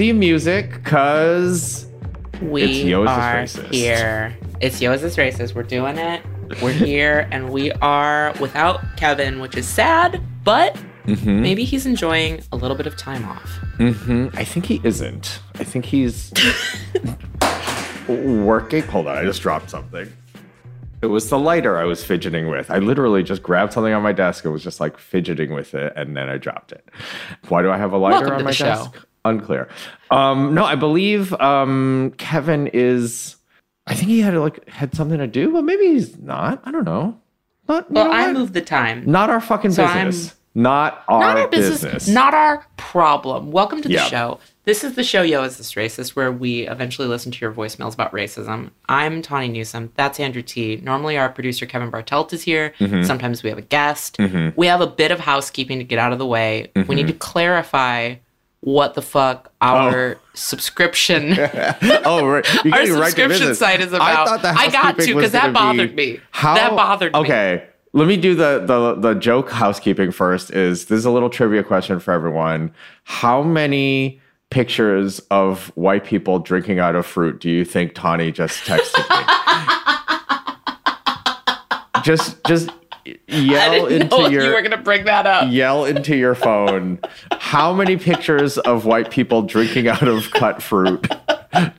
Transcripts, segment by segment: theme music, cause it's Yo Is This Racist. Here. It's Yo Is This Racist. We're doing it. We're here, and we are without Kevin, which is sad, but maybe he's enjoying a little bit of time off. I think he isn't. I think he's working. Hold on, I just dropped something. It was the lighter I was fidgeting with. I literally just grabbed something on my desk and was just like fidgeting with it, and then I dropped it. Why do I have a lighter on my desk? Unclear. No, I believe Kevin is... I think he had something to do, but maybe he's not. I don't know. I moved the time. Not our fucking business. Not our business. Not our problem. Welcome to the show. This is the show Yo Is This Racist, where we eventually listen to your voicemails about racism. I'm Tawny Newsome. That's Andrew T. Normally our producer Kevin Bartelt is here. Sometimes we have a guest. We have a bit of housekeeping to get out of the way. We need to clarify what the fuck our subscription our subscription site is about. I got to, because that bothered me. Okay. Let me do the joke housekeeping first. This is a little trivia question for everyone. How many pictures of white people drinking out of fruit do you think Tawny just texted me? just yell into your... You were going to bring that up. Yell into your phone. How many pictures of white people drinking out of cut fruit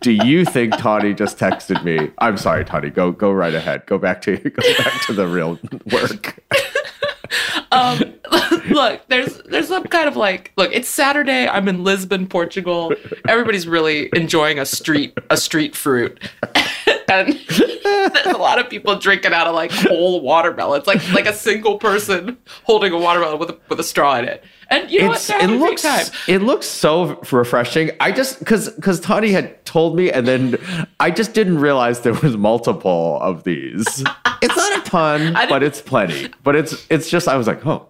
do you think Tawny just texted me? I'm sorry, Tawny. Go right ahead. Go back to the real work. Look, there's some kind of like, look, it's Saturday. I'm in Lisbon, Portugal. Everybody's really enjoying a street fruit. And there's a lot of people drinking out of like whole watermelons, like a single person holding a watermelon with a straw in it. And you know what? It looks so refreshing. I just because Tawny had told me, and then I just didn't realize there was multiple of these. It's not a ton, but it's plenty. But it's just, I was like, oh,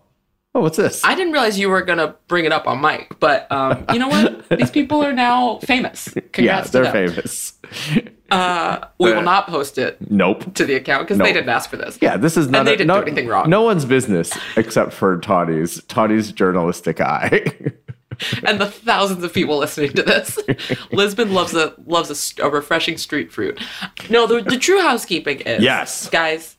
what's this? I didn't realize you were gonna bring it up on mic, but you know what? These people are now famous. Congrats to them. They're famous. We will not post it to the account because they didn't ask for this. Yeah, this is not... And they didn't do anything wrong. No one's business except for Tawny's journalistic eye. And the thousands of people listening to this. Lisbon loves a refreshing street fruit. No, the true housekeeping is... Yes. Guys,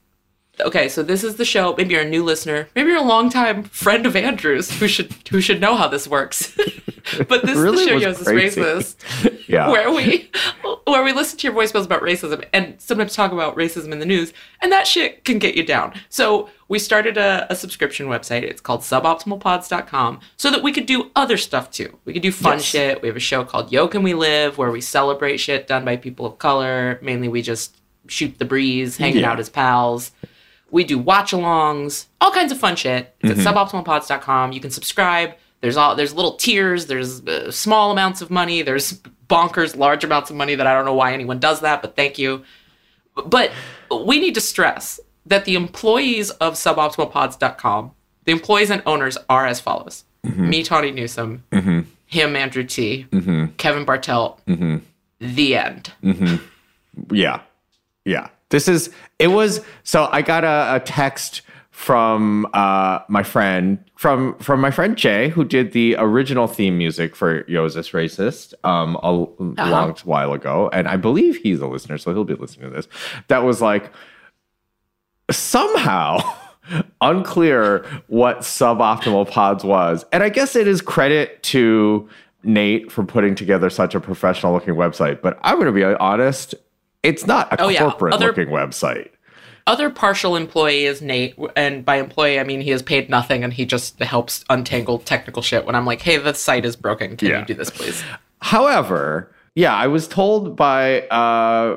okay, so this is the show. Maybe you're a new listener. Maybe you're a longtime friend of Andrew's who should know how this works. But this really is the show Yo Is This Racist, where we listen to your voicemails about racism and sometimes talk about racism in the news, and that shit can get you down. So we started a subscription website. It's called suboptimalpods.com so that we could do other stuff too. We could do fun shit. We have a show called Yo Can We Live where we celebrate shit done by people of color. Mainly we just shoot the breeze, hanging out as pals. We do watch-alongs, all kinds of fun shit. It's at suboptimalpods.com. You can subscribe. There's little tiers. There's small amounts of money. There's bonkers large amounts of money that I don't know why anyone does that, but thank you. But we need to stress that the employees of suboptimalpods.com, the employees and owners are as follows. Me, Tawny Newsome. Him, Andrew T. Kevin Bartelt. The end. Yeah. So I got a text from my friend Jay, who did the original theme music for Yo Is This Racist a long while ago, and I believe he's a listener, so he'll be listening to this. That was like somehow unclear what Suboptimal Pods was, and I guess it is credit to Nate for putting together such a professional looking website. But I'm going to be honest, it's not a corporate looking website. Other partial employee is Nate, and by employee, I mean he is paid nothing, and he just helps untangle technical shit when I'm like, hey, the site is broken. Can you do this, please? However, I was told by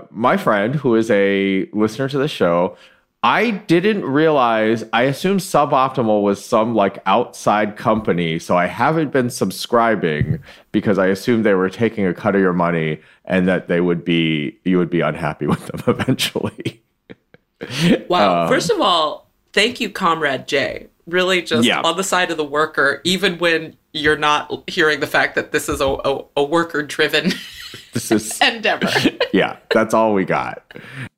my friend, who is a listener to the show, I didn't realize, I assumed Suboptimal was some like outside company, so I haven't been subscribing because I assumed they were taking a cut of your money and that you would be unhappy with them eventually. Wow. First of all, thank you, Comrade Jay. Really just on the side of the worker, even when you're not hearing the fact that this is a worker-driven endeavor. Yeah, that's all we got.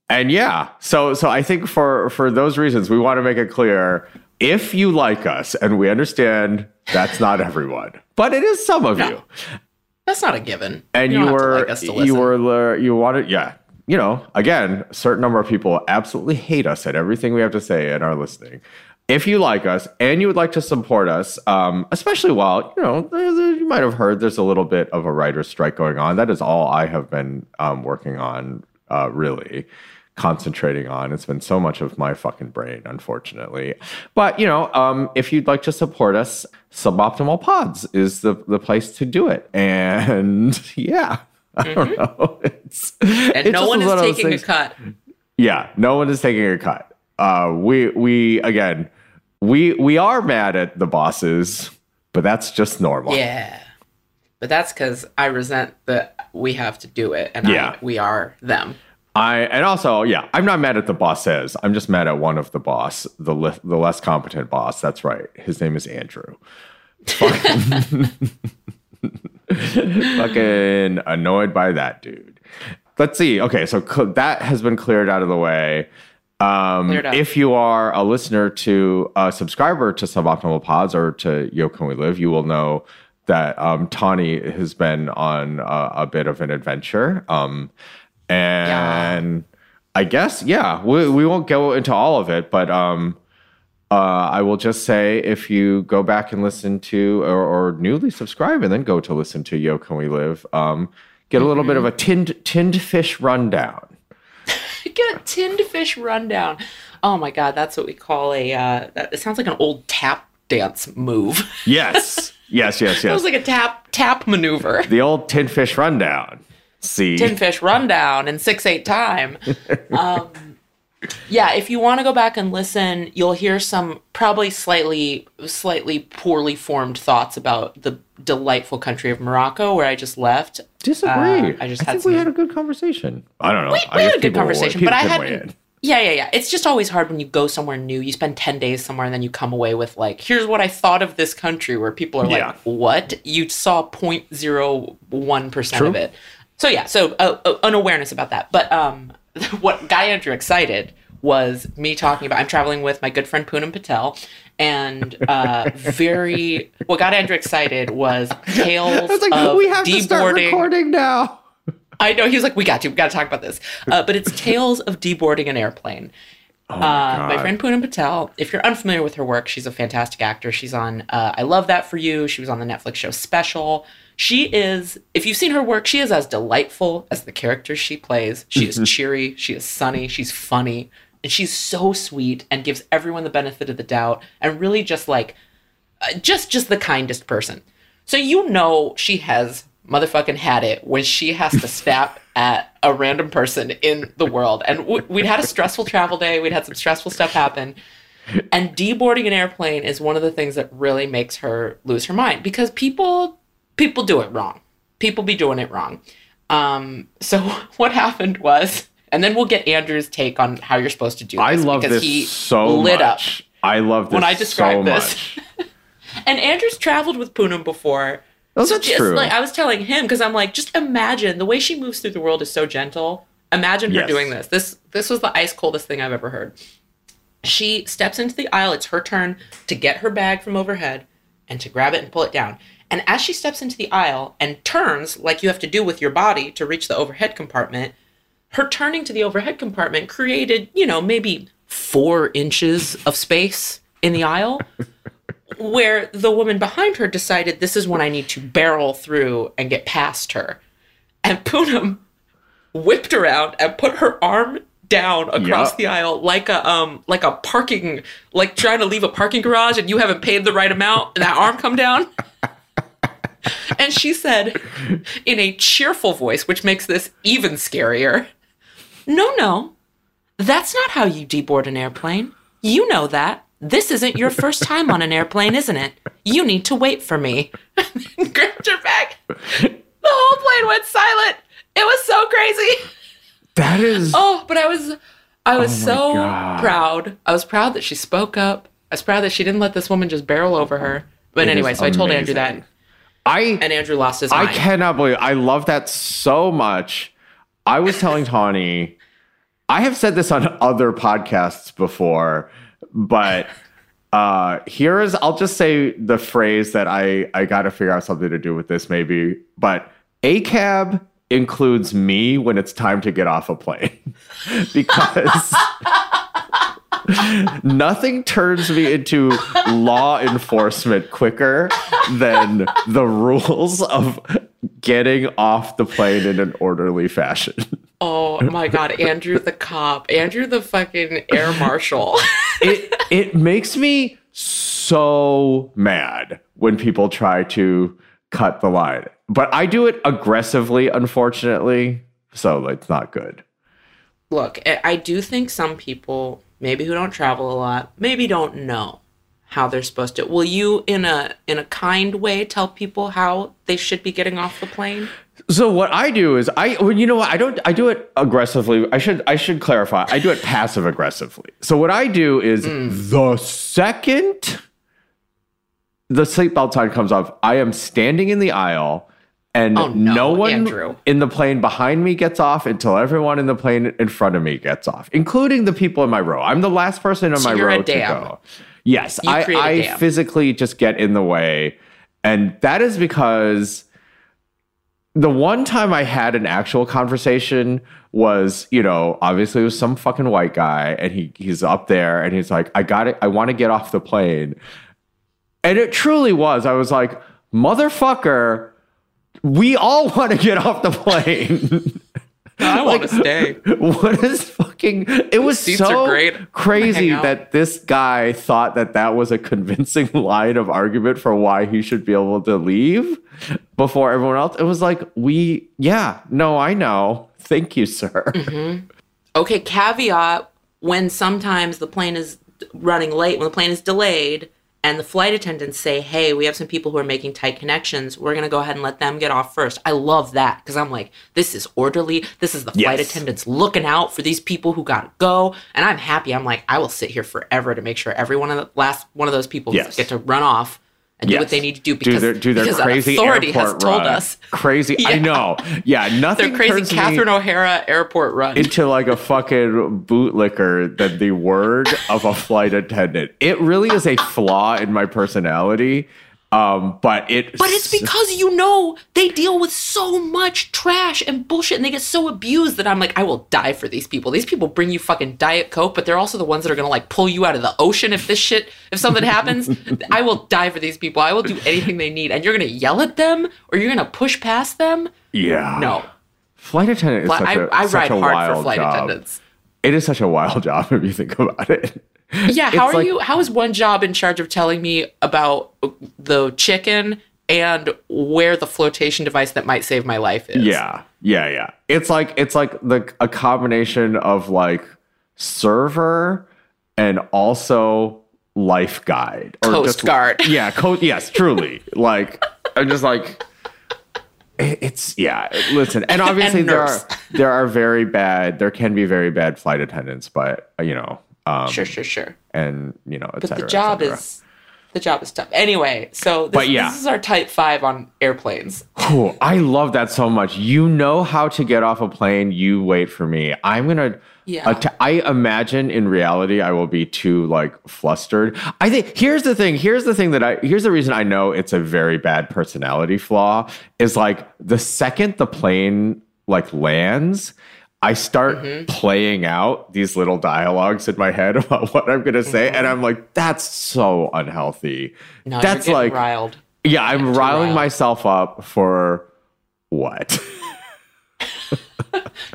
And so I think for those reasons, we want to make it clear, if you like us, and we understand that's not everyone, but it is some of you. That's not a given. And you wanted, you know, again, a certain number of people absolutely hate us at everything we have to say and are listening. If you like us and you would like to support us, especially while, you know, you might have heard there's a little bit of a writer's strike going on. That is all I have been working on, really concentrating on. It's been so much of my fucking brain, unfortunately. But, you know, if you'd like to support us, Suboptimal Pods is the place to do it. And, yeah, I don't know. It's no one is taking a cut. Yeah, no one is taking a cut. We are mad at the bosses, but that's just normal. Yeah. But that's because I resent that we have to do it, and we are them. I'm not mad at the bosses. I'm just mad at one of the boss, the less competent boss. That's right. His name is Andrew. Fucking annoyed by that dude. Let's see. Okay, so that has been cleared out of the way. If you are a listener to a subscriber to Suboptimal Pods or to Yo Can We Live, you will know that Tawny has been on a bit of an adventure. I guess, we won't go into all of it, but I will just say if you go back and listen to or newly subscribe and then go to listen to Yo Can We Live, get a little bit of a tinned fish rundown. Get a tinned fish rundown. Oh my God, that's what we call it sounds like an old tap dance move. Yes. It was like a tap maneuver. The old tinned fish rundown. See? Tinned fish rundown in 6/8 time. Yeah, if you want to go back and listen, you'll hear some probably slightly poorly formed thoughts about the delightful country of Morocco, where I just left. Disagree. I think we had a good conversation. I don't know. We had a good conversation, but I hadn't. Yeah. It's just always hard when you go somewhere new. You spend 10 days somewhere and then you come away with like, here's what I thought of this country, where people are like, what? You saw 0.01% of it. So yeah, an awareness about that. But what got Andrew excited was me talking about, I'm traveling with my good friend Poonam Patel, and what got Andrew excited was tales of we have deboarding. To start recording now. I know, he was like, we got to talk about this. But it's tales of deboarding an airplane. Oh my friend Poonam Patel, if you're unfamiliar with her work, she's a fantastic actor. She's on I Love That For You. She was on the Netflix show Special. She is, if you've seen her work, she is as delightful as the characters she plays. She is cheery. She is sunny. She's funny. And she's so sweet and gives everyone the benefit of the doubt, and really just like, just the kindest person. So you know she has motherfucking had it when she has to snap at a random person in the world. And we'd had a stressful travel day. We'd had some stressful stuff happen. And deboarding an airplane is one of the things that really makes her lose her mind, because people do it wrong. People be doing it wrong. So what happened was, and then we'll get Andrew's take on how you're supposed to do this. I love because this he so lit much. Up I love this when I describe so this. Much. And Andrew's traveled with Poonam before. Oh, so that's true. Like, I was telling him, because I'm like, just imagine the way she moves through the world is so gentle. Imagine her doing this. This was the ice coldest thing I've ever heard. She steps into the aisle. It's her turn to get her bag from overhead and to grab it and pull it down. And as she steps into the aisle and turns, like you have to do with your body to reach the overhead compartment, her turning to the overhead compartment created, you know, maybe 4 inches of space in the aisle. Where the woman behind her decided, this is when I need to barrel through and get past her. And Poonam whipped around and put her arm down across the aisle like a parking, like trying to leave a parking garage and you haven't paid the right amount and that arm come down. And she said in a cheerful voice, which makes this even scarier, no, that's not how you deboard an airplane. You know that. This isn't your first time on an airplane, isn't it? You need to wait for me. And grabbed her bag. The whole plane went silent. It was so crazy. That is... Oh, but I was so proud. I was proud that she spoke up. I was proud that she didn't let this woman just barrel over her. But anyway, so I told Andrew that. And Andrew lost his mind. I cannot believe it. I love that so much. I was telling Tawny, I have said this on other podcasts before, but here is, I'll just say the phrase that I got to figure out something to do with this maybe. But A cab includes me when it's time to get off a plane because nothing turns me into law enforcement quicker than the rules of getting off the plane in an orderly fashion. Oh my God, Andrew the cop, Andrew the fucking air marshal. It makes me so mad when people try to cut the line. But I do it aggressively, unfortunately, so it's not good. Look, I do think some people, maybe who don't travel a lot, maybe don't know how they're supposed to. Will you, in a kind way, tell people how they should be getting off the plane? So what I do is I do it aggressively. I should clarify. I do it passive aggressively. So what I do is the second the seatbelt sign comes off, I am standing in the aisle, and no one in the plane behind me gets off until everyone in the plane in front of me gets off, including the people in my row. I'm the last person in my row to go. Yes, I physically just get in the way. And that is because the one time I had an actual conversation was, obviously it was some fucking white guy, and he's up there and he's like, I got it. I want to get off the plane. And it truly was. I was like, motherfucker, we all want to get off the plane. I want to stay. What is fucking... It was so crazy that this guy thought that was a convincing line of argument for why he should be able to leave before everyone else. It was like, I know. Thank you, sir. Mm-hmm. Okay, caveat, when sometimes the plane is running late, when the plane is delayed, and the flight attendants say, hey, we have some people who are making tight connections. We're going to go ahead and let them get off first. I love that because I'm like, this is orderly. This is the flight attendants looking out for these people who got to go. And I'm happy. I'm like, I will sit here forever to make sure every one of the last one of those people get to run off and do what they need to do because crazy authority has told us. Crazy. Yeah. I know. Yeah, nothing. Their crazy Catherine O'Hara airport run. Into like a fucking bootlicker than the word of a flight attendant. It really is a flaw in my personality. But it's because, they deal with so much trash and bullshit and they get so abused that I'm like, I will die for these people. These people bring you fucking Diet Coke, but they're also the ones that are going to like pull you out of the ocean if something happens. I will die for these people. I will do anything they need. And you're going to yell at them or you're going to push past them? Yeah. No. Flight attendant is such a wild job. I ride hard for flight attendants. It is such a wild job if you think about it. Yeah, how is one job in charge of telling me about the chicken and where the flotation device that might save my life is? Yeah. It's like a combination of like server and also lifeguard or Coast Guard. Yeah, yes, truly. Like I'm just like listen, and obviously and there can be very bad flight attendants, but sure. And etc. But the job is tough. Anyway, so this is our type 5 on airplanes. Cool. I love that so much. You know how to get off a plane. You wait for me. I'm gonna. Yeah. I imagine in reality I will be too like flustered. I think here's the reason I know it's a very bad personality flaw is like the second the plane like lands. I start playing out these little dialogues in my head about what I'm going to say. And I'm like, that's so unhealthy. No, that's like riled. Yeah, I'm riling myself up for what?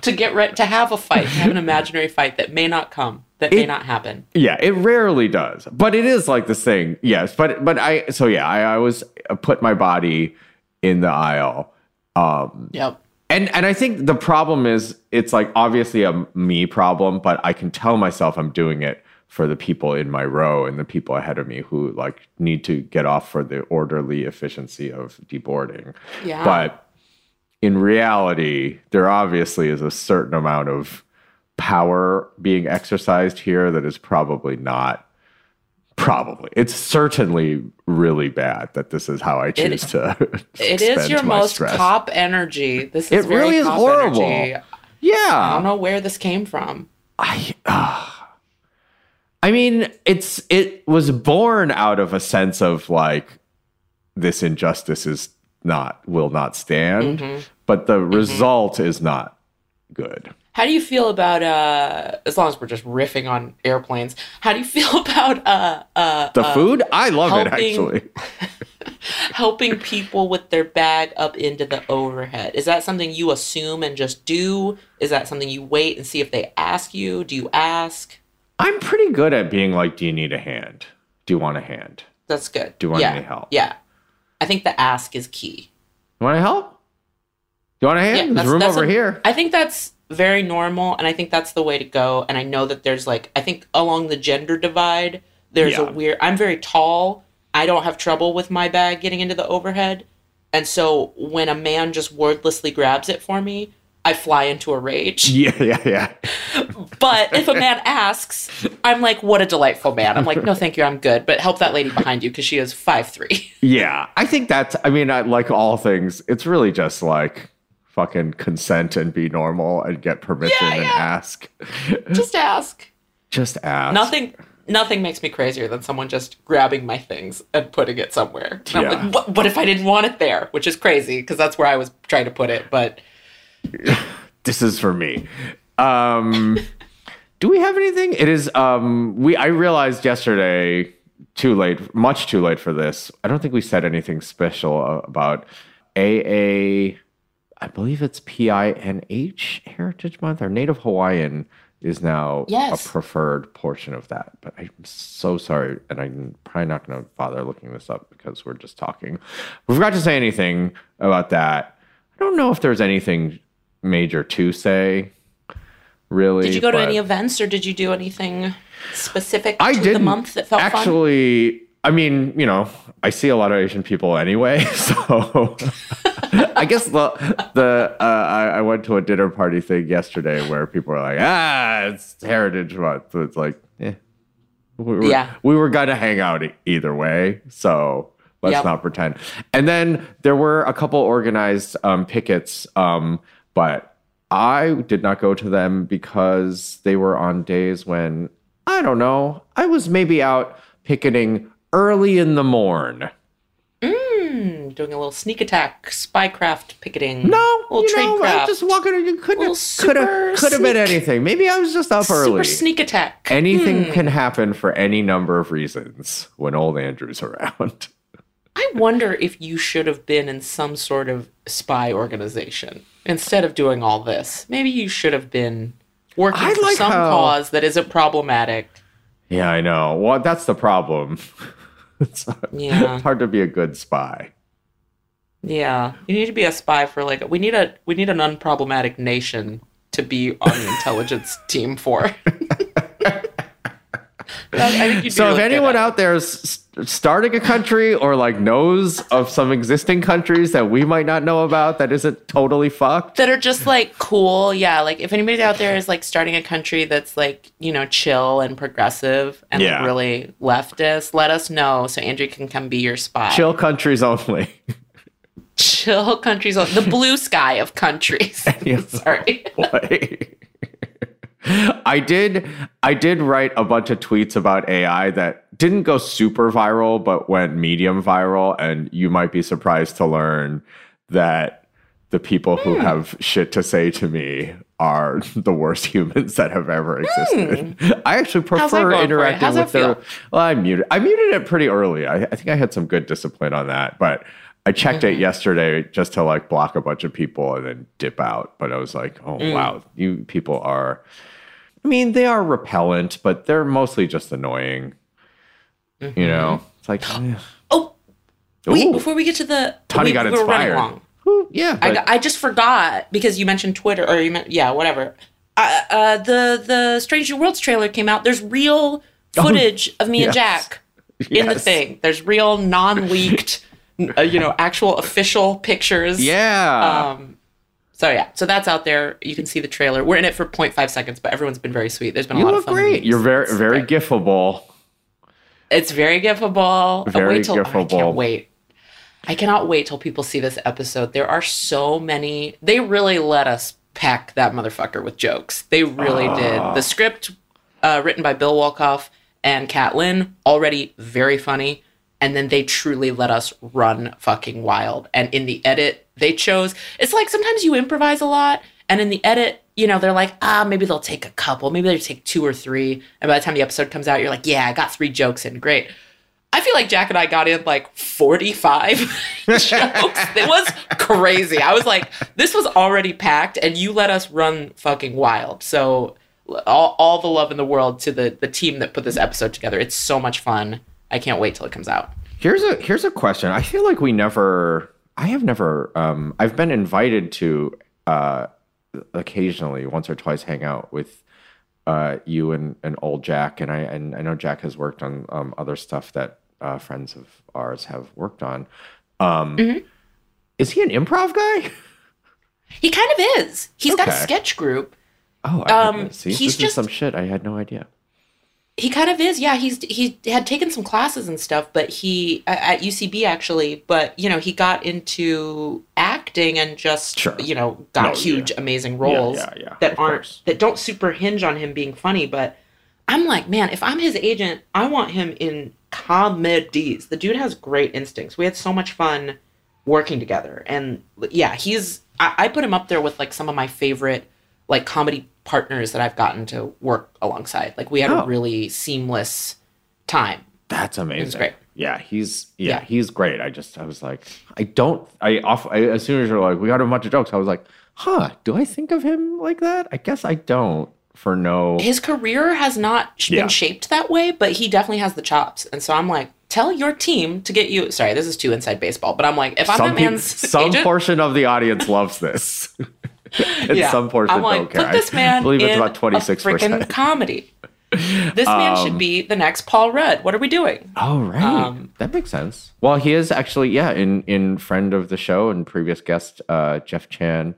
To have a fight, to have an imaginary fight that may not come, that may not happen. Yeah, it rarely does. But it is like this thing. Yes, I always put my body in the aisle. Yep. And I think the problem is it's like obviously a me problem, but I can tell myself I'm doing it for the people in my row and the people ahead of me who like need to get off for the orderly efficiency of deboarding. Yeah. But in reality, there obviously is a certain amount of power being exercised here that is probably not. Probably. It's certainly really bad that this is how I choose to It is your most stress. Cop energy. This is really is horrible. Energy. Yeah. I don't know where this came from. I mean, it was born out of a sense of like this injustice is will not stand, but the result is not good. How do you feel about, as long as we're just riffing on airplanes, how do you feel about... the food? I love it, actually. Helping people with their bag up into the overhead. Is that something you assume and just do? Is that something you wait and see if they ask you? Do you ask? I'm pretty good at being like, do you need a hand? Do you want a hand? That's good. Do you want any help? Yeah. I think the ask is key. You want to help? You want a hand? Yeah, there's room over here. I think that's... very normal, and I think that's the way to go. And I know that there's like, I think along the gender divide, there's a weird, I'm very tall. I don't have trouble with my bag getting into the overhead. And so when a man just wordlessly grabs it for me, I fly into a rage. Yeah. But if a man asks, I'm like, what a delightful man. I'm like, no, thank you, I'm good. But help that lady behind you because she is 5'3". Yeah, I think that's, I mean, like all things, it's really just like, fucking consent and be normal and get permission and ask. Just ask. Just ask. Nothing makes me crazier than someone just grabbing my things and putting it somewhere. And I'm like, what if I didn't want it there? Which is crazy because that's where I was trying to put it. But this is for me. Do we have anything? It is. I realized yesterday, too late, much too late for this. I don't think we said anything special about AA. I believe it's PINH Heritage Month. Our Native Hawaiian is now a preferred portion of that. But I'm so sorry, and I'm probably not going to bother looking this up because we're just talking. We forgot to say anything about that. I don't know if there's anything major to say, really. Did you go to any events, or did you do anything specific to the month that felt fun? I mean, you know, I see a lot of Asian people anyway, so I guess I went to a dinner party thing yesterday where people were like, it's Heritage Month. So it's like, we were going to hang out either way, so let's not pretend. And then there were a couple organized pickets, but I did not go to them because they were on days when, I don't know, I was maybe out picketing early in the morn. Doing a little sneak attack, spycraft picketing. No, little trade craft. I was just walking and you could have been anything. Maybe I was just up early. Super sneak attack. Anything can happen for any number of reasons when old Andrew's around. I wonder if you should have been in some sort of spy organization instead of doing all this. Maybe you should have been working for some cause that isn't problematic. Yeah, I know. Well, that's the problem. It's hard to be a good spy. Yeah, you need to be a spy for like we need an unproblematic nation to be on the intelligence team for. If anyone out there is starting a country or like knows of some existing countries that we might not know about that isn't totally fucked, that are just like cool, like if anybody out there is like starting a country that's like, you know, chill and progressive and like really leftist, let us know so Andrew can come be your spy. Chill countries only. Chill countries only. The blue sky of countries. Sorry. I did write a bunch of tweets about AI that didn't go super viral, but went medium viral. And you might be surprised to learn that the people who have shit to say to me are the worst humans that have ever existed. I actually prefer interacting with their... Well, I muted it pretty early. I think I had some good discipline on that, but... I checked it yesterday just to like block a bunch of people and then dip out. But I was like, wow, you people are, I mean, they are repellent, but they're mostly just annoying. You know, it's like, wait, before we get to the, Tawny got inspired. Yeah. I just forgot because you mentioned Twitter or whatever. The Strange New Worlds trailer came out. There's real footage of me and Jack in the thing. There's real non-leaked you know, actual official pictures. So that's out there. You can see the trailer. We're in it for 0.5 seconds, but everyone's been very sweet. There's been a lot of fun. You look great. You're very, very giftable. It's very giftable. I can't wait. I cannot wait till people see this episode. There are so many. They really let us pack that motherfucker with jokes. They really did. The script written by Bill Wolkoff and Kat Lin, already very funny. And then they truly let us run fucking wild. And in the edit, they chose, it's like sometimes you improvise a lot. And in the edit, you know, they're like, maybe they'll take a couple. Maybe they'll take 2 or 3. And by the time the episode comes out, you're like, yeah, I got 3 jokes in. Great. I feel like Jack and I got in like 45 jokes. It was crazy. I was like, this was already packed and you let us run fucking wild. So all the love in the world to the team that put this episode together. It's so much fun. I can't wait till it comes out. Here's a question. I feel like I have never, I've been invited to occasionally once or twice hang out with you and old Jack, and I know Jack has worked on other stuff that friends of ours have worked on. Mm-hmm. Is he an improv guy? He kind of is. He's got a sketch group. Oh, I see. He's just some shit. I had no idea. He kind of is. Yeah, he had taken some classes and stuff, but he at UCB actually. But you know, he got into acting and just got huge, amazing roles that don't super hinge on him being funny. But I'm like, man, if I'm his agent, I want him in comedies. The dude has great instincts. We had so much fun working together, and yeah, I put him up there with like some of my favorite like comedy partners that I've gotten to work alongside. Like we had a really seamless time. That's amazing. It was great. Yeah, he's great. I was like, as soon as you're like, we got a bunch of jokes, I was like, do I think of him like that? I guess I don't. His career has not been shaped that way, but he definitely has the chops. And so I'm like, tell your team to get you. Sorry, this is too inside baseball, but I'm like, if I'm that man's agent, some portion of the audience loves this. In some portion, I'm like, put this man I believe it's in about 26% comedy. This man should be the next Paul Rudd. What are we doing? Oh, right. That makes sense. Well, he is actually, in friend of the show and previous guest, Jeff Chan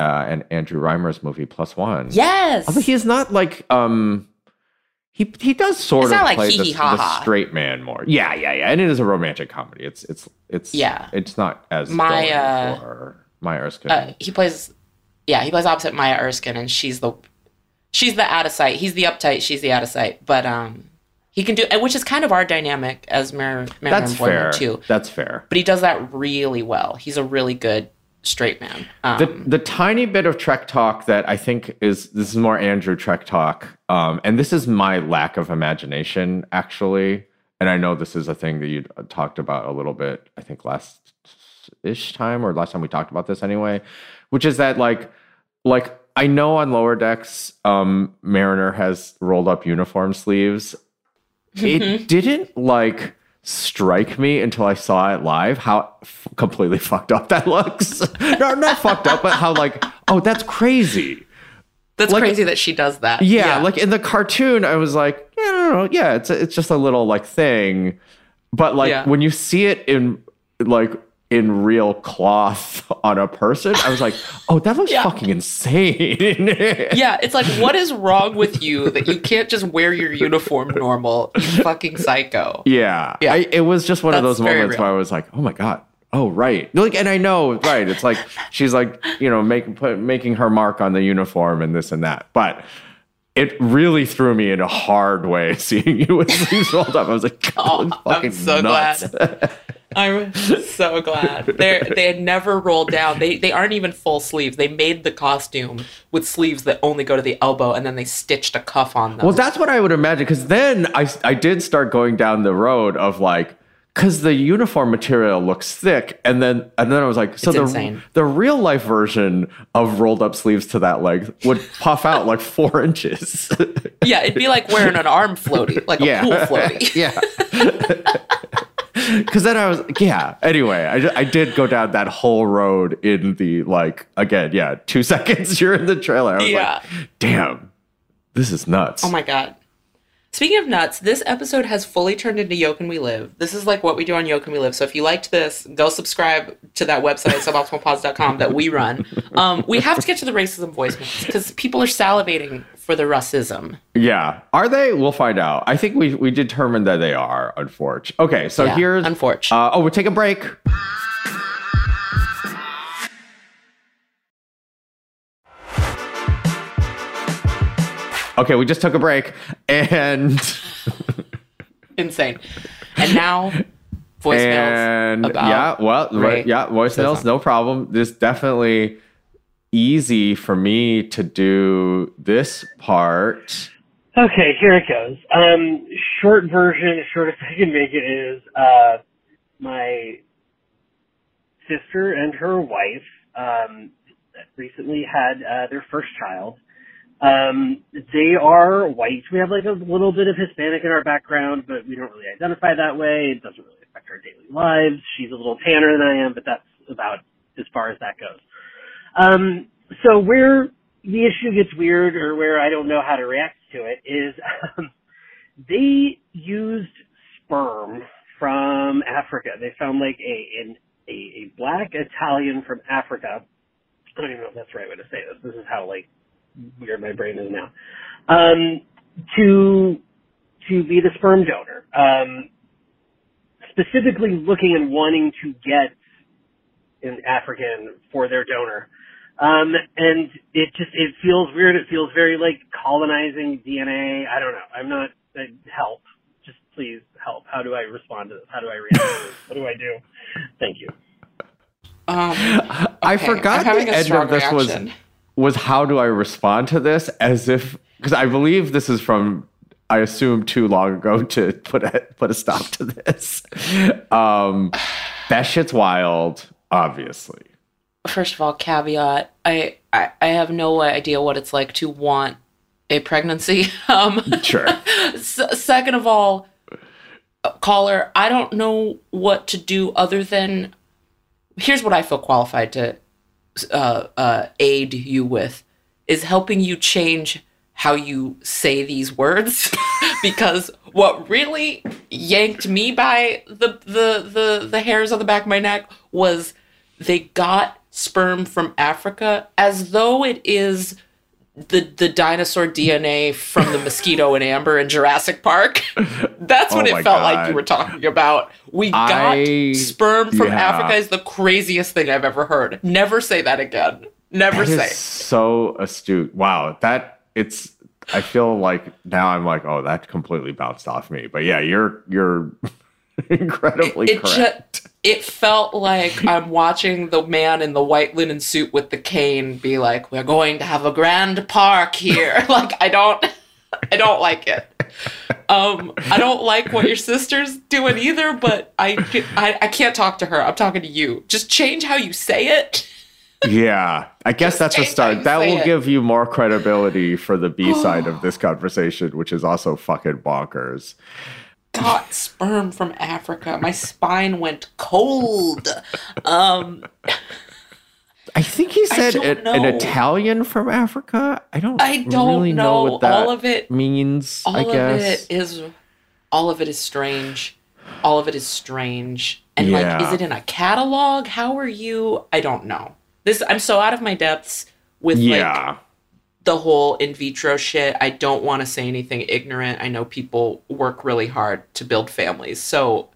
and Andrew Reimer's movie Plus One. Yes. Although he's not like, he does sort of play like the straight man more. Yeah. And it is a romantic comedy. It's not as Maya or Maya Erskine. He plays opposite Maya Erskine, and she's the out of sight. He's the uptight, she's the out of sight. But he can do, which is kind of our dynamic as Mariner and Voyager too. That's fair. But he does that really well. He's a really good straight man. The tiny bit of Trek talk that I think is more Andrew Trek talk, and this is my lack of imagination actually. And I know this is a thing that you talked about a little bit. I think last time we talked about this anyway. Which is that, like I know on Lower Decks, Mariner has rolled up uniform sleeves. It didn't, strike me until I saw it live how completely fucked up that looks. No, not fucked up, but how, that's crazy. That's crazy that she does that. Yeah, in the cartoon, I was like, yeah, no, yeah, it's just a little, thing. But, when you see it in, in real cloth on a person, I was like, oh, that looks fucking insane. Yeah, it's like, what is wrong with you that you can't just wear your uniform normal, you fucking psycho? Yeah. It was just one of those moments where I was like, oh my God, oh, right. And I know, right, it's like, she's like, making her mark on the uniform and this and that, but it really threw me in a hard way seeing you with sleeves rolled up. I was like, oh, fucking nuts. Glad. I'm so glad. They had never rolled down. They aren't even full sleeves. They made the costume with sleeves that only go to the elbow, and then they stitched a cuff on them. Well, that's what I would imagine, because then I did start going down the road of because the uniform material looks thick, and then I was like, so the real life version of rolled up sleeves to that leg would puff out 4 inches. Yeah, it'd be like wearing an arm floaty, a pool floaty. Yeah, because then I was Anyway, I did go down that whole road in the 2 seconds you're in the trailer. I was damn, this is nuts. Oh my God. Speaking of nuts, this episode has fully turned into Yo Can We Live. This is what we do on Yo Can We Live. So if you liked this, go subscribe to that website, suboptimalpods.com, that we run. We have to get to the racism voicemails because people are salivating for the racism. Yeah. Are they? We'll find out. I think we determined that they are, unfortunately. Okay, so here's... Unfortunately. We'll take a break. Okay, we just took a break, and... Insane. And now voicemails about. Voicemails, no problem. This definitely easy for me to do this part. Okay, here it goes. Short version, as short as I can make it, is my sister and her wife recently had their first child. They are white. We have like a little bit of Hispanic in our background, but we don't really identify that way. It doesn't really affect our daily lives. She's a little tanner than I am, but that's about as far as that goes. So where the issue gets weird, or where I don't know how to react to it, is they used sperm from Africa. They found like a black Italian from Africa. I don't even know if that's the right way to say this. This is how like weird my brain is now. To be the sperm donor, specifically looking and wanting to get an African for their donor. And it just, it feels weird. It feels very like colonizing DNA. I don't know. I'm not, help. Just please help. How do I respond to this? How do I react to this? What do I do? Thank you. Okay. I forgot the edge of this reaction. was how do I respond to this, as if, because I believe this is from, I assume, too long ago to put a stop to this. That shit's wild, obviously. First of all, caveat, I have no idea what it's like to want a pregnancy. Sure. Second of all, caller, I don't know what to do other than, here's what I feel qualified to aid you with, is helping you change how you say these words. Because what really yanked me by the hairs on the back of my neck was they got sperm from Africa, as though it is the dinosaur DNA from the mosquito in amber in Jurassic Park. That's what it felt like you were talking about. We got sperm from Africa is the craziest thing I've ever heard. Never say that again. Never say. So astute. Wow. I feel like now I'm like, oh, that completely bounced off me. But yeah, you're incredibly correct. It felt like I'm watching the man in the white linen suit with the cane be like, we're going to have a grand park here. Like, I don't like it. I don't like what your sister's doing either, but I can't talk to her. I'm talking to you. Just change how you say it. Yeah, I guess that's a start. That will give you more credibility for the B-side of this conversation, which is also fucking bonkers. Got sperm from Africa. My spine went cold. I think he said an Italian from Africa. I don't really know what that all of it means. All of it is strange. All of it is strange. And like, is it in a catalog? How are you? I don't know. I'm so out of my depths with like the whole in vitro shit. I don't want to say anything ignorant. I know people work really hard to build families, so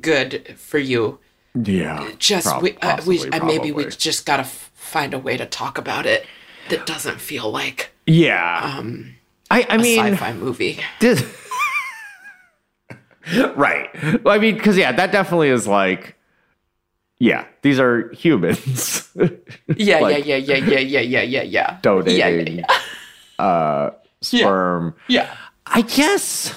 good for you. Yeah, just maybe we just gotta find a way to talk about it that doesn't feel like I mean sci-fi movie. Right. Well, I mean, because that definitely is like. Yeah, these are humans. Donating sperm. Yeah. I guess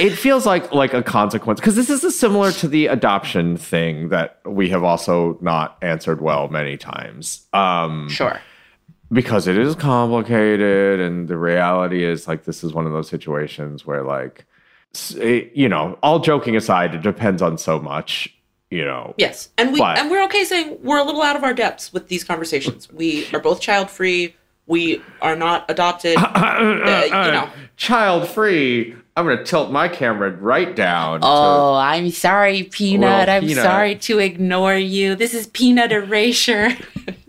it feels like a consequence, because this is similar to the adoption thing that we have also not answered well many times. Sure. Because it is complicated, and the reality is like this is one of those situations where like, you know, all joking aside, it depends on so much. You know, yes, and we're okay saying we're a little out of our depths with these conversations. We are both child-free. We are not adopted. You know, child-free. I'm going to tilt my camera right down. Oh, I'm sorry, Peanut. I'm sorry to ignore you. This is Peanut Erasure.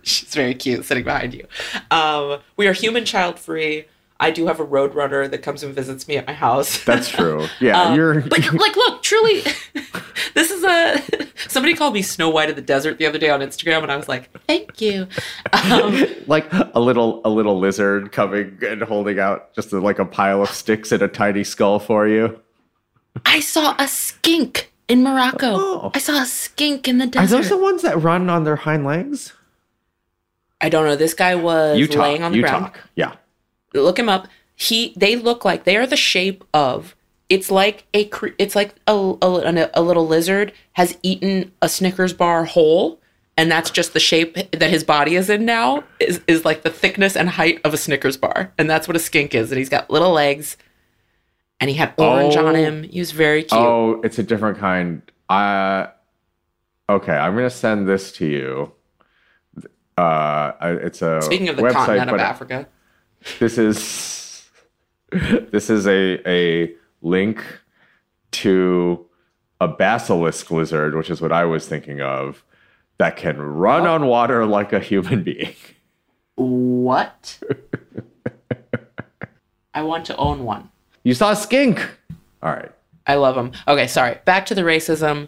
She's very cute sitting behind you. We are human child-free. I do have a roadrunner that comes and visits me at my house. That's true. Yeah, But like, look, truly, this is somebody called me Snow White of the Desert the other day on Instagram, and I was like, thank you. Like a little lizard coming and holding out just like a pile of sticks and a tiny skull for you. I saw a skink in Morocco. Oh. I saw a skink in the desert. Are those the ones that run on their hind legs? I don't know. This guy was laying on the ground. Yeah. Look him up. They look like they are the shape of. It's like a little lizard has eaten a Snickers bar whole, and that's just the shape that his body is in now. Is like the thickness and height of a Snickers bar, and that's what a skink is. And he's got little legs, and he had orange on him. He was very cute. Oh, it's a different kind. Okay, I'm gonna send this to you. It's a speaking of the website, continent of Africa. This is a link to a basilisk lizard, which is what I was thinking of, that can run on water like a human being. What? I want to own one. You saw a skink. All right. I love him. Okay, sorry. Back to the racism.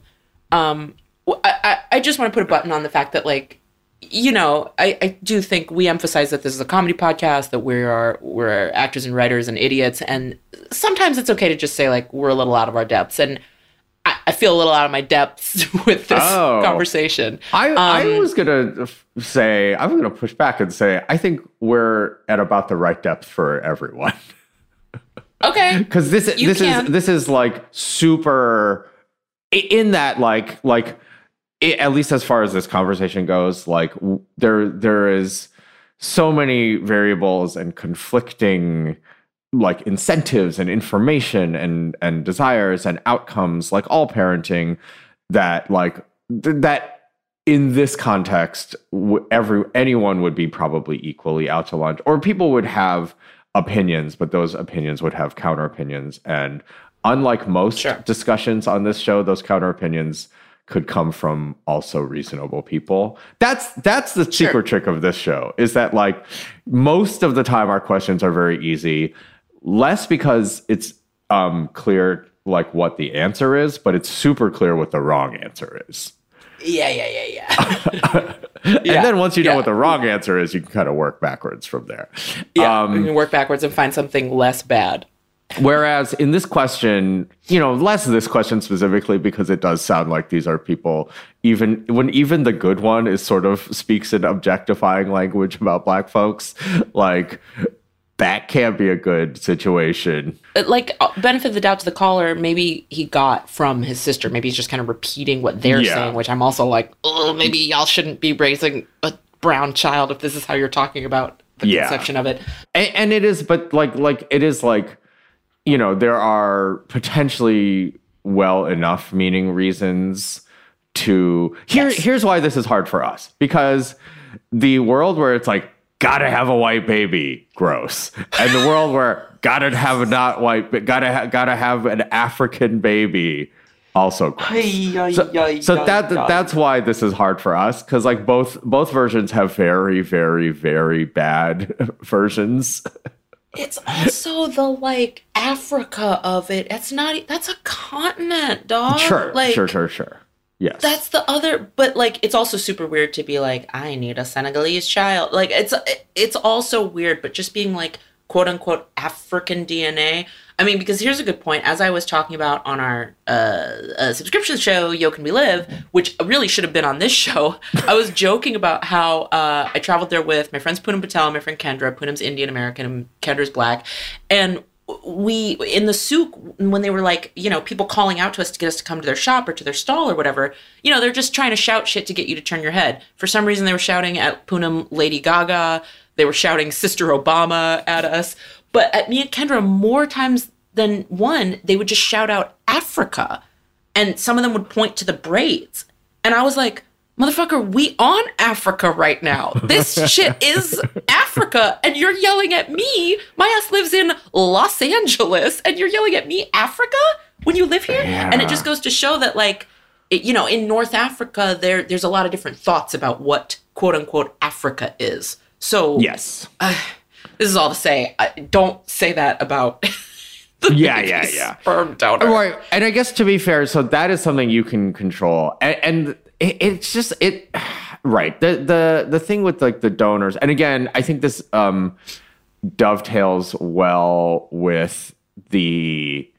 I just want to put a button on the fact that, like, you know, I do think we emphasize that this is a comedy podcast, that we're actors and writers and idiots, and sometimes it's okay to just say, like, we're a little out of our depths, and I feel a little out of my depths with this conversation. I was gonna say, I'm gonna push back and say, I think we're at about the right depth for everyone. Okay, because this is like super in that like. At least as far as this conversation goes, like there is so many variables and conflicting, like, incentives and information and desires and outcomes, like all parenting, that that in this context, anyone would be probably equally out to lunch, or people would have opinions, but those opinions would have counter opinions, and unlike most discussions on this show, those counter opinions could come from also reasonable people. That's the secret trick of this show, is that, like, most of the time our questions are very easy, less because it's clear, like, what the answer is, but it's super clear what the wrong answer is. Yeah. And then once you know what the wrong answer is, you can kind of work backwards from there. Yeah, you can work backwards and find something less bad. Whereas in this question, you know, less of this question specifically, because it does sound like these are people, even when the good one is sort of speaks in objectifying language about Black folks, like, that can't be a good situation. Like, benefit of the doubt to the caller, maybe he got from his sister. Maybe he's just kind of repeating what they're saying, which I'm also like, oh, maybe y'all shouldn't be raising a brown child if this is how you're talking about the conception of it. And it is, but like it is like, you know, there are potentially well enough meaning reasons to... Here's why this is hard for us. Because the world where it's like, gotta have a white baby, gross. And the world where gotta have not white, but gotta have an African baby, also gross. So that's why this is hard for us. Because, like, both versions have very, very, very bad versions. It's also the, like, Africa of it. It's not... That's a continent, dog. Sure. Yes. That's the other... But, like, it's also super weird to be like, I need a Senegalese child. Like, it's also weird, but just being, like, quote-unquote African DNA. I mean, because here's a good point. As I was talking about on our subscription show, Yo Can We Live, which really should have been on this show, I was joking about how I traveled there with my friends Poonam Patel and my friend Kendra. Poonam's Indian-American and Kendra's Black. And we, in the souk, when they were like, you know, people calling out to us to get us to come to their shop or to their stall or whatever, you know, they're just trying to shout shit to get you to turn your head. For some reason, they were shouting at Poonam Lady Gaga. They were shouting Sister Obama at us. But at me and Kendra, more times than one, they would just shout out Africa. And some of them would point to the braids. And I was like, motherfucker, we on Africa right now. This shit is Africa. And you're yelling at me. My ass lives in Los Angeles. And you're yelling at me, Africa, when you live here? Yeah. And it just goes to show that, like, it, you know, in North Africa, there's a lot of different thoughts about what, quote unquote, Africa is. So, yes. This is all to say, don't say that about the sperm donor. Right. And I guess, to be fair, so that is something you can control. And it's just, it, right. The thing with, like, the donors, and again, I think this dovetails well with the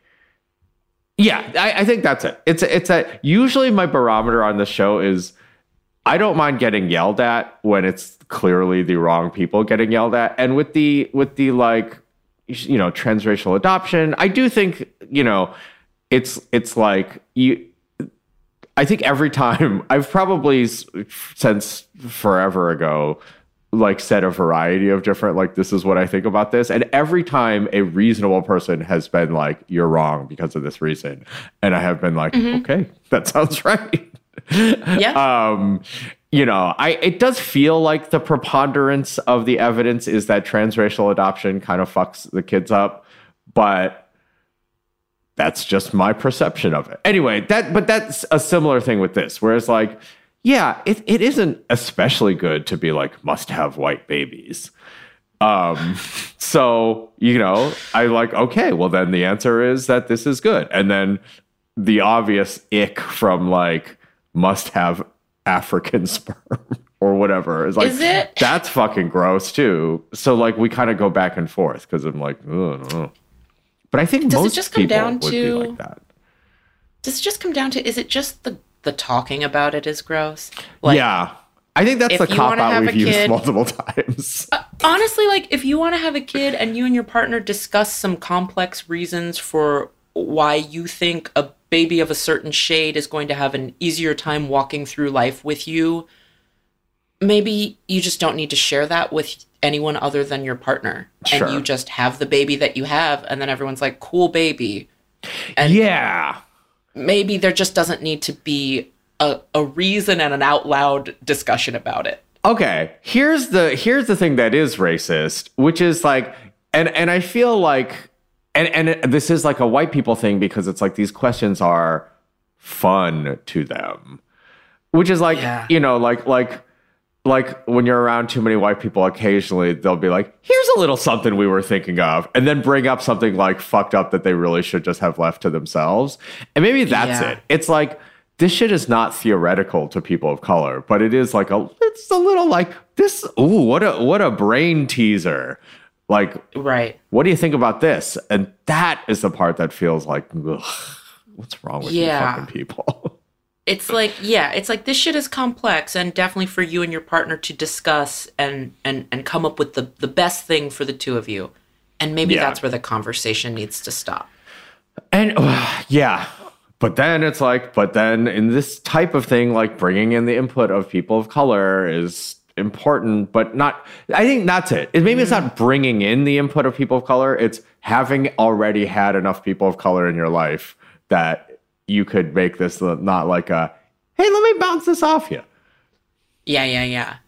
Yeah, I think that's it. It's usually my barometer on the show is I don't mind getting yelled at when it's clearly the wrong people getting yelled at. And with the like, you know, transracial adoption, I do think, you know, it's like you. I think every time I've probably since forever ago, like said a variety of different, like, this is what I think about this. And every time a reasonable person has been like, you're wrong because of this reason. And I have been like, mm-hmm. Okay, that sounds right. Yeah. You know, it does feel like the preponderance of the evidence is that transracial adoption kind of fucks the kids up. But that's just my perception of it. Anyway, but that's a similar thing with this, whereas like, yeah, it isn't especially good to be like, must have white babies. So, you know, I like, okay, well then the answer is that this is good. And then the obvious ick from like, must have African sperm or whatever. Is like, is it? That's fucking gross too. So like, we kind of go back and forth because I'm like, I don't know. But I think does most it just come people down would to, be like that. Does it just come down to, is it just the talking about it is gross? Like, yeah. I think that's the cop-out we've used multiple times. Honestly, like, if you want to have a kid and you and your partner discuss some complex reasons for why you think a baby of a certain shade is going to have an easier time walking through life with you, maybe you just don't need to share that with anyone other than your partner. Sure. And you just have the baby that you have, and then everyone's like, cool baby. And yeah. Maybe there just doesn't need to be a reason and an out loud discussion about it. Okay. Here's the thing that is racist, which is like, and I feel like, and this is like a white people thing because it's like these questions are fun to them, which is like, yeah. You know, like when you're around too many white people, occasionally they'll be like, here's a little something we were thinking of, and then bring up something like fucked up that they really should just have left to themselves. And maybe that's it. It's like, this shit is not theoretical to people of color, but it is like it's a little like this. Ooh, what a brain teaser. Like, right. What do you think about this? And that is the part that feels like, ugh, what's wrong with you fucking people? It's like, yeah, it's like this shit is complex and definitely for you and your partner to discuss and come up with the best thing for the two of you. And maybe that's where the conversation needs to stop. And but then it's like, but then in this type of thing, like bringing in the input of people of color is important, but not, I think that's it. Maybe it's not bringing in the input of people of color. It's having already had enough people of color in your life that you could make this not like a, hey, let me bounce this off you. Yeah.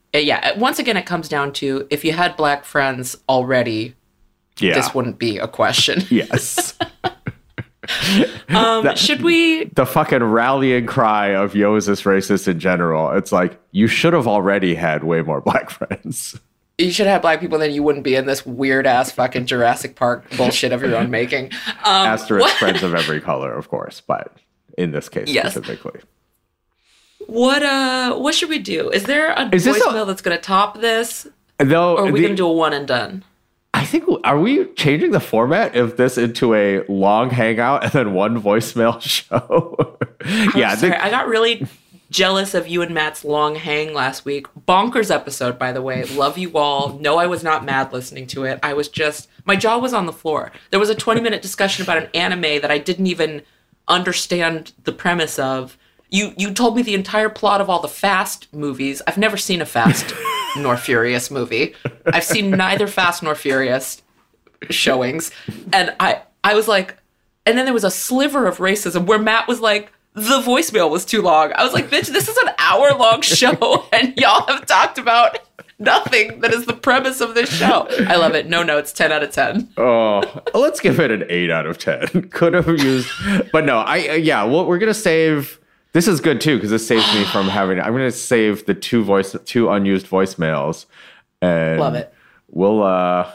Once again, it comes down to if you had black friends already, this wouldn't be a question. Yes. Should we? The fucking rallying cry of Yo, Is This Racist in general. It's like, you should have already had way more black friends. You should have black people, then you wouldn't be in this weird-ass fucking Jurassic Park bullshit of your own making. Asterisk friends of every color, of course, but... in this case, specifically. What should we do? Is there a voicemail that's going to top this? Though, or are we going to do a one and done? I think, are we changing the format of this into a long hangout and then one voicemail show? Sorry, I got really jealous of you and Matt's long hang last week. Bonkers episode, by the way. Love you all. No, I was not mad listening to it. I was just, my jaw was on the floor. There was a 20-minute discussion about an anime that I didn't even understand the premise of. You told me the entire plot of all the Fast movies. I've never seen a Fast nor Furious movie. I've seen neither Fast nor Furious showings. And I was like, and then there was a sliver of racism where Matt was like, the voicemail was too long. I was like, bitch, this is an hour-long show and y'all have talked about nothing that is the premise of this show. I love it. No, it's 10 out of 10. Oh, let's give it an 8 out of 10. Could have used, but no, we're going to save, this is good too, because this saves me from having, I'm going to save the two unused voicemails. And love it. We'll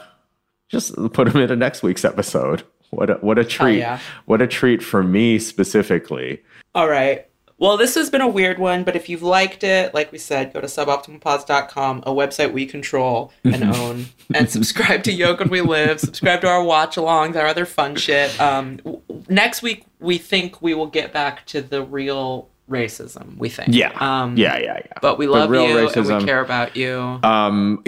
just put them into next week's episode. What a treat. Oh, yeah. What a treat for me specifically. All right. Well, this has been a weird one, but if you've liked it, like we said, go to suboptimalpods.com, a website we control and own, and subscribe to Yo Can We Live, subscribe to our watch-alongs, our other fun shit. next week we think we will get back to the real racism, we think. Yeah. Yeah. But we love you racism, and we care about you.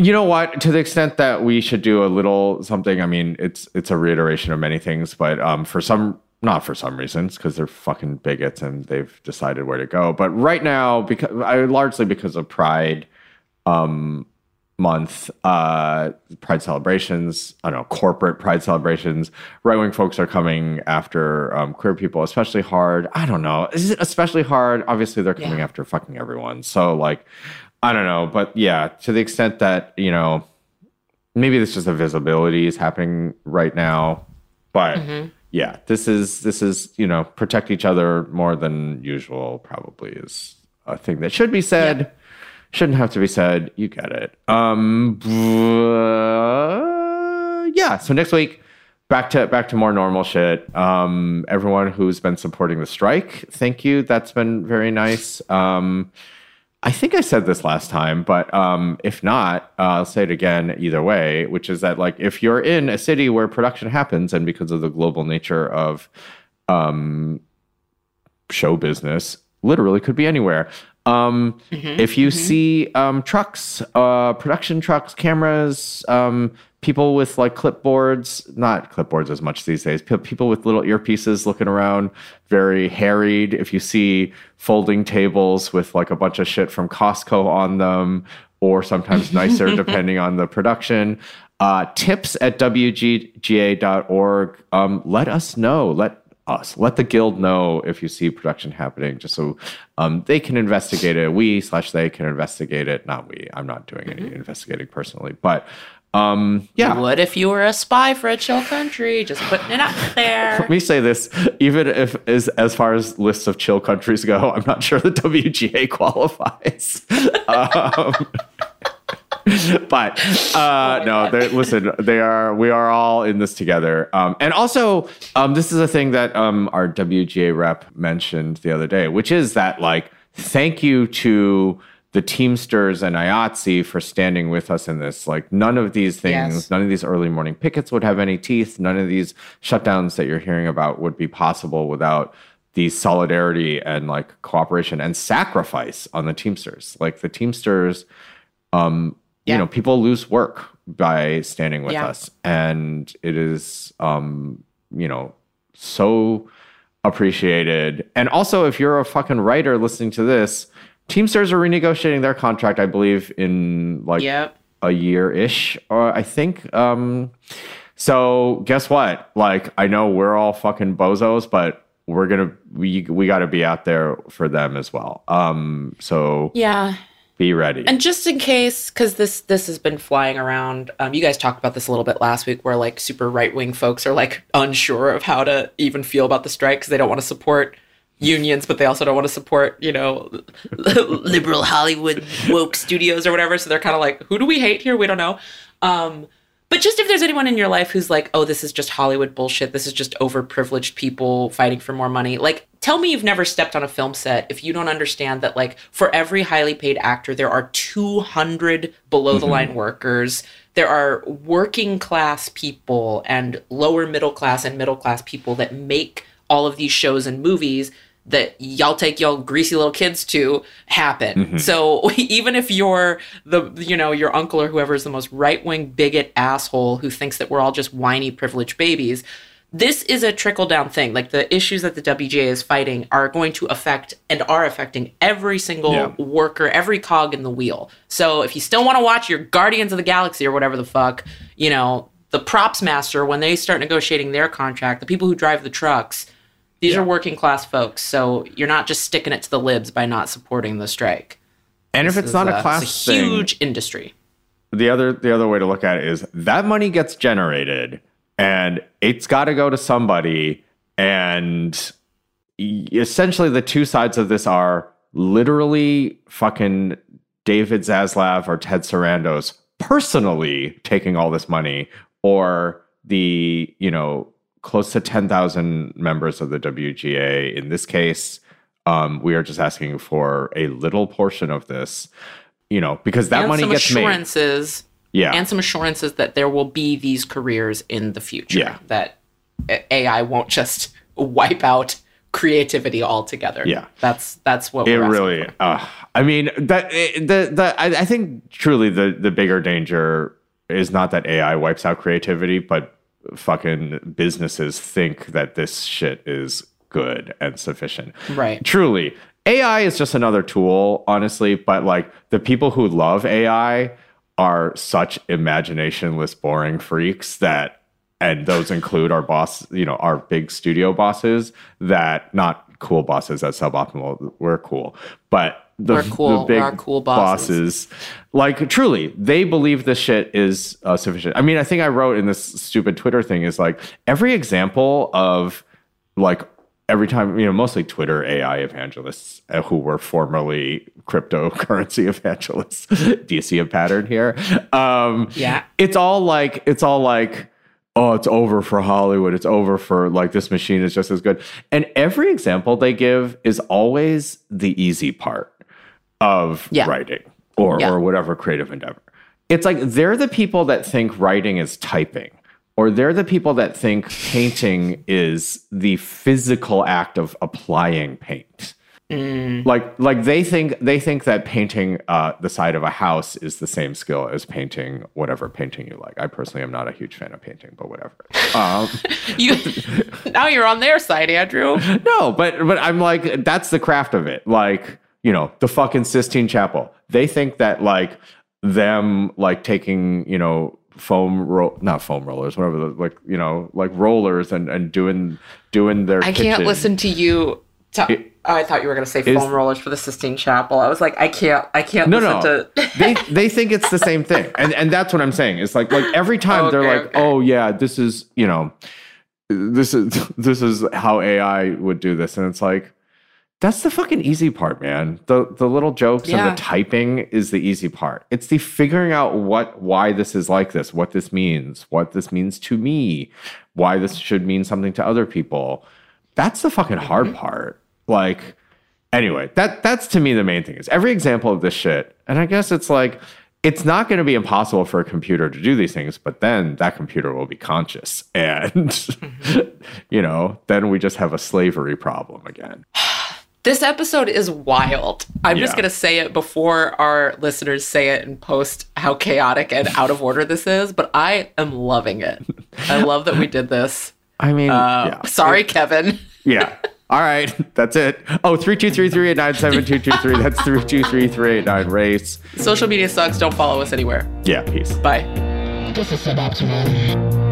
You know what? To the extent that we should do a little something, I mean, it's a reiteration of many things, but not for some reasons, because they're fucking bigots and they've decided where to go. But right now, because of Pride month, Pride celebrations, corporate Pride celebrations, right-wing folks are coming after queer people, especially hard. I don't know. Is it especially hard? Obviously, they're coming after fucking everyone. So, I don't know. But, yeah, to the extent that, maybe this is the visibility is happening right now. But... Mm-hmm. Yeah, this is protect each other more than usual probably is a thing that should be said. Yeah. Shouldn't have to be said. You get it. So next week, back to more normal shit. Everyone who's been supporting the strike, thank you. That's been very nice. I think I said this last time, but if not, I'll say it again either way, which is that if you're in a city where production happens, and because of the global nature of show business, literally could be anywhere. If you see trucks, production trucks, cameras, people with clipboards, not clipboards as much these days, people with little earpieces looking around, very harried. If you see folding tables with a bunch of shit from Costco on them, or sometimes nicer depending on the production, tips at WGA.org. Let the guild know if you see production happening, just so they can investigate it. We/they can investigate it. Not we. I'm not doing any investigating personally, but yeah. What if you were a spy for a chill country? Just putting it out there. Let me say this: even if as far as lists of chill countries go, I'm not sure the WGA qualifies. But no, listen, we are all in this together. And also, this is a thing that our WGA rep mentioned the other day, which is that, thank you to the Teamsters and IATSE for standing with us in this. None of these things, none of these early morning pickets would have any teeth. None of these shutdowns that you're hearing about would be possible without the solidarity and, cooperation and sacrifice on the Teamsters. The Teamsters... people lose work by standing with us. And it is, so appreciated. And also, if you're a fucking writer listening to this, Teamsters are renegotiating their contract, I believe, in a year-ish, or I think. So guess what? I know we're all fucking bozos, but we got to be out there for them as well. Be ready. And just in case, because this has been flying around, you guys talked about this a little bit last week, where super right-wing folks are unsure of how to even feel about the strike because they don't want to support unions, but they also don't want to support, liberal Hollywood woke studios or whatever. So they're kind of who do we hate here? We don't know. But just if there's anyone in your life who's oh, this is just Hollywood bullshit. This is just overprivileged people fighting for more money. Tell me you've never stepped on a film set if you don't understand that, for every highly paid actor, there are 200 below-the-line workers. There are working-class people and lower middle-class and middle-class people that make all of these shows and movies that y'all take y'all greasy little kids to happen. So even if you're your uncle or whoever is the most right-wing bigot asshole who thinks that we're all just whiny, privileged babies— this is a trickle-down thing. The issues that the WGA is fighting are going to affect and are affecting every single worker, every cog in the wheel. So if you still want to watch your Guardians of the Galaxy or whatever the fuck, the props master, when they start negotiating their contract, the people who drive the trucks, these are working-class folks. So you're not just sticking it to the libs by not supporting the strike. And if it's not a class thing... It's a huge industry. The other way to look at it is that money gets generated... and it's got to go to somebody. And essentially the two sides of this are literally fucking David Zaslav or Ted Sarandos personally taking all this money, or the, close to 10,000 members of the WGA. In this case, we are just asking for a little portion of this, because that money gets made. Yeah. And some assurances that there will be these careers in the future, that AI won't just wipe out creativity altogether. Yeah, that's what we're really. I mean, I think truly the bigger danger is not that AI wipes out creativity, but fucking businesses think that this shit is good and sufficient. Right. Truly, AI is just another tool, honestly. But like the people who love AI are such imaginationless, boring freaks that. And those include our boss, you know, our big studio bosses that not cool bosses at Suboptimal. We're cool. But the big cool bosses, like truly, they believe this shit is sufficient. I mean, I think I wrote in this stupid Twitter thing is like every example of like every time, you know, mostly Twitter AI evangelists who were formerly cryptocurrency evangelists. Do you see a pattern here? Yeah. It's all like. Oh, it's over for Hollywood. It's over for like this machine is just as good. And every example they give is always the easy part of writing or whatever creative endeavor. It's like they're the people that think writing is typing, or they're the people that think painting is the physical act of applying paint. Mm. Like they think that painting the side of a house is the same skill as painting whatever painting you like. I personally am not a huge fan of painting, but whatever. Now you're on their side, Andrew. No, but I'm like that's the craft of it. Like you know the fucking Sistine Chapel. They think that like them like taking you know rollers and doing their. I can't listen to you. I thought you were going to say foam rollers for the Sistine Chapel. I was like, I can't. No. They think it's the same thing, and that's what I'm saying. It's like every time they're like, oh yeah, this is you know, this is how AI would do this, and it's like that's the fucking easy part, man. The little jokes and the typing is the easy part. It's the figuring out why this is like this, what this means to me, why this should mean something to other people. That's the fucking hard part. Like, anyway, that's to me the main thing is every example of this shit. And I guess it's like, it's not going to be impossible for a computer to do these things, but then that computer will be conscious. And, you know, then we just have a slavery problem again. This episode is wild. I'm just going to say it before our listeners say it and post how chaotic and out of order this is, but I am loving it. I love that we did this. I mean, sorry, Kevin. Yeah. All right, that's it. Oh, 3233897223. That's 323389 race. Social media sucks. Don't follow us anywhere. Yeah, peace. Bye. This is Suboptimal.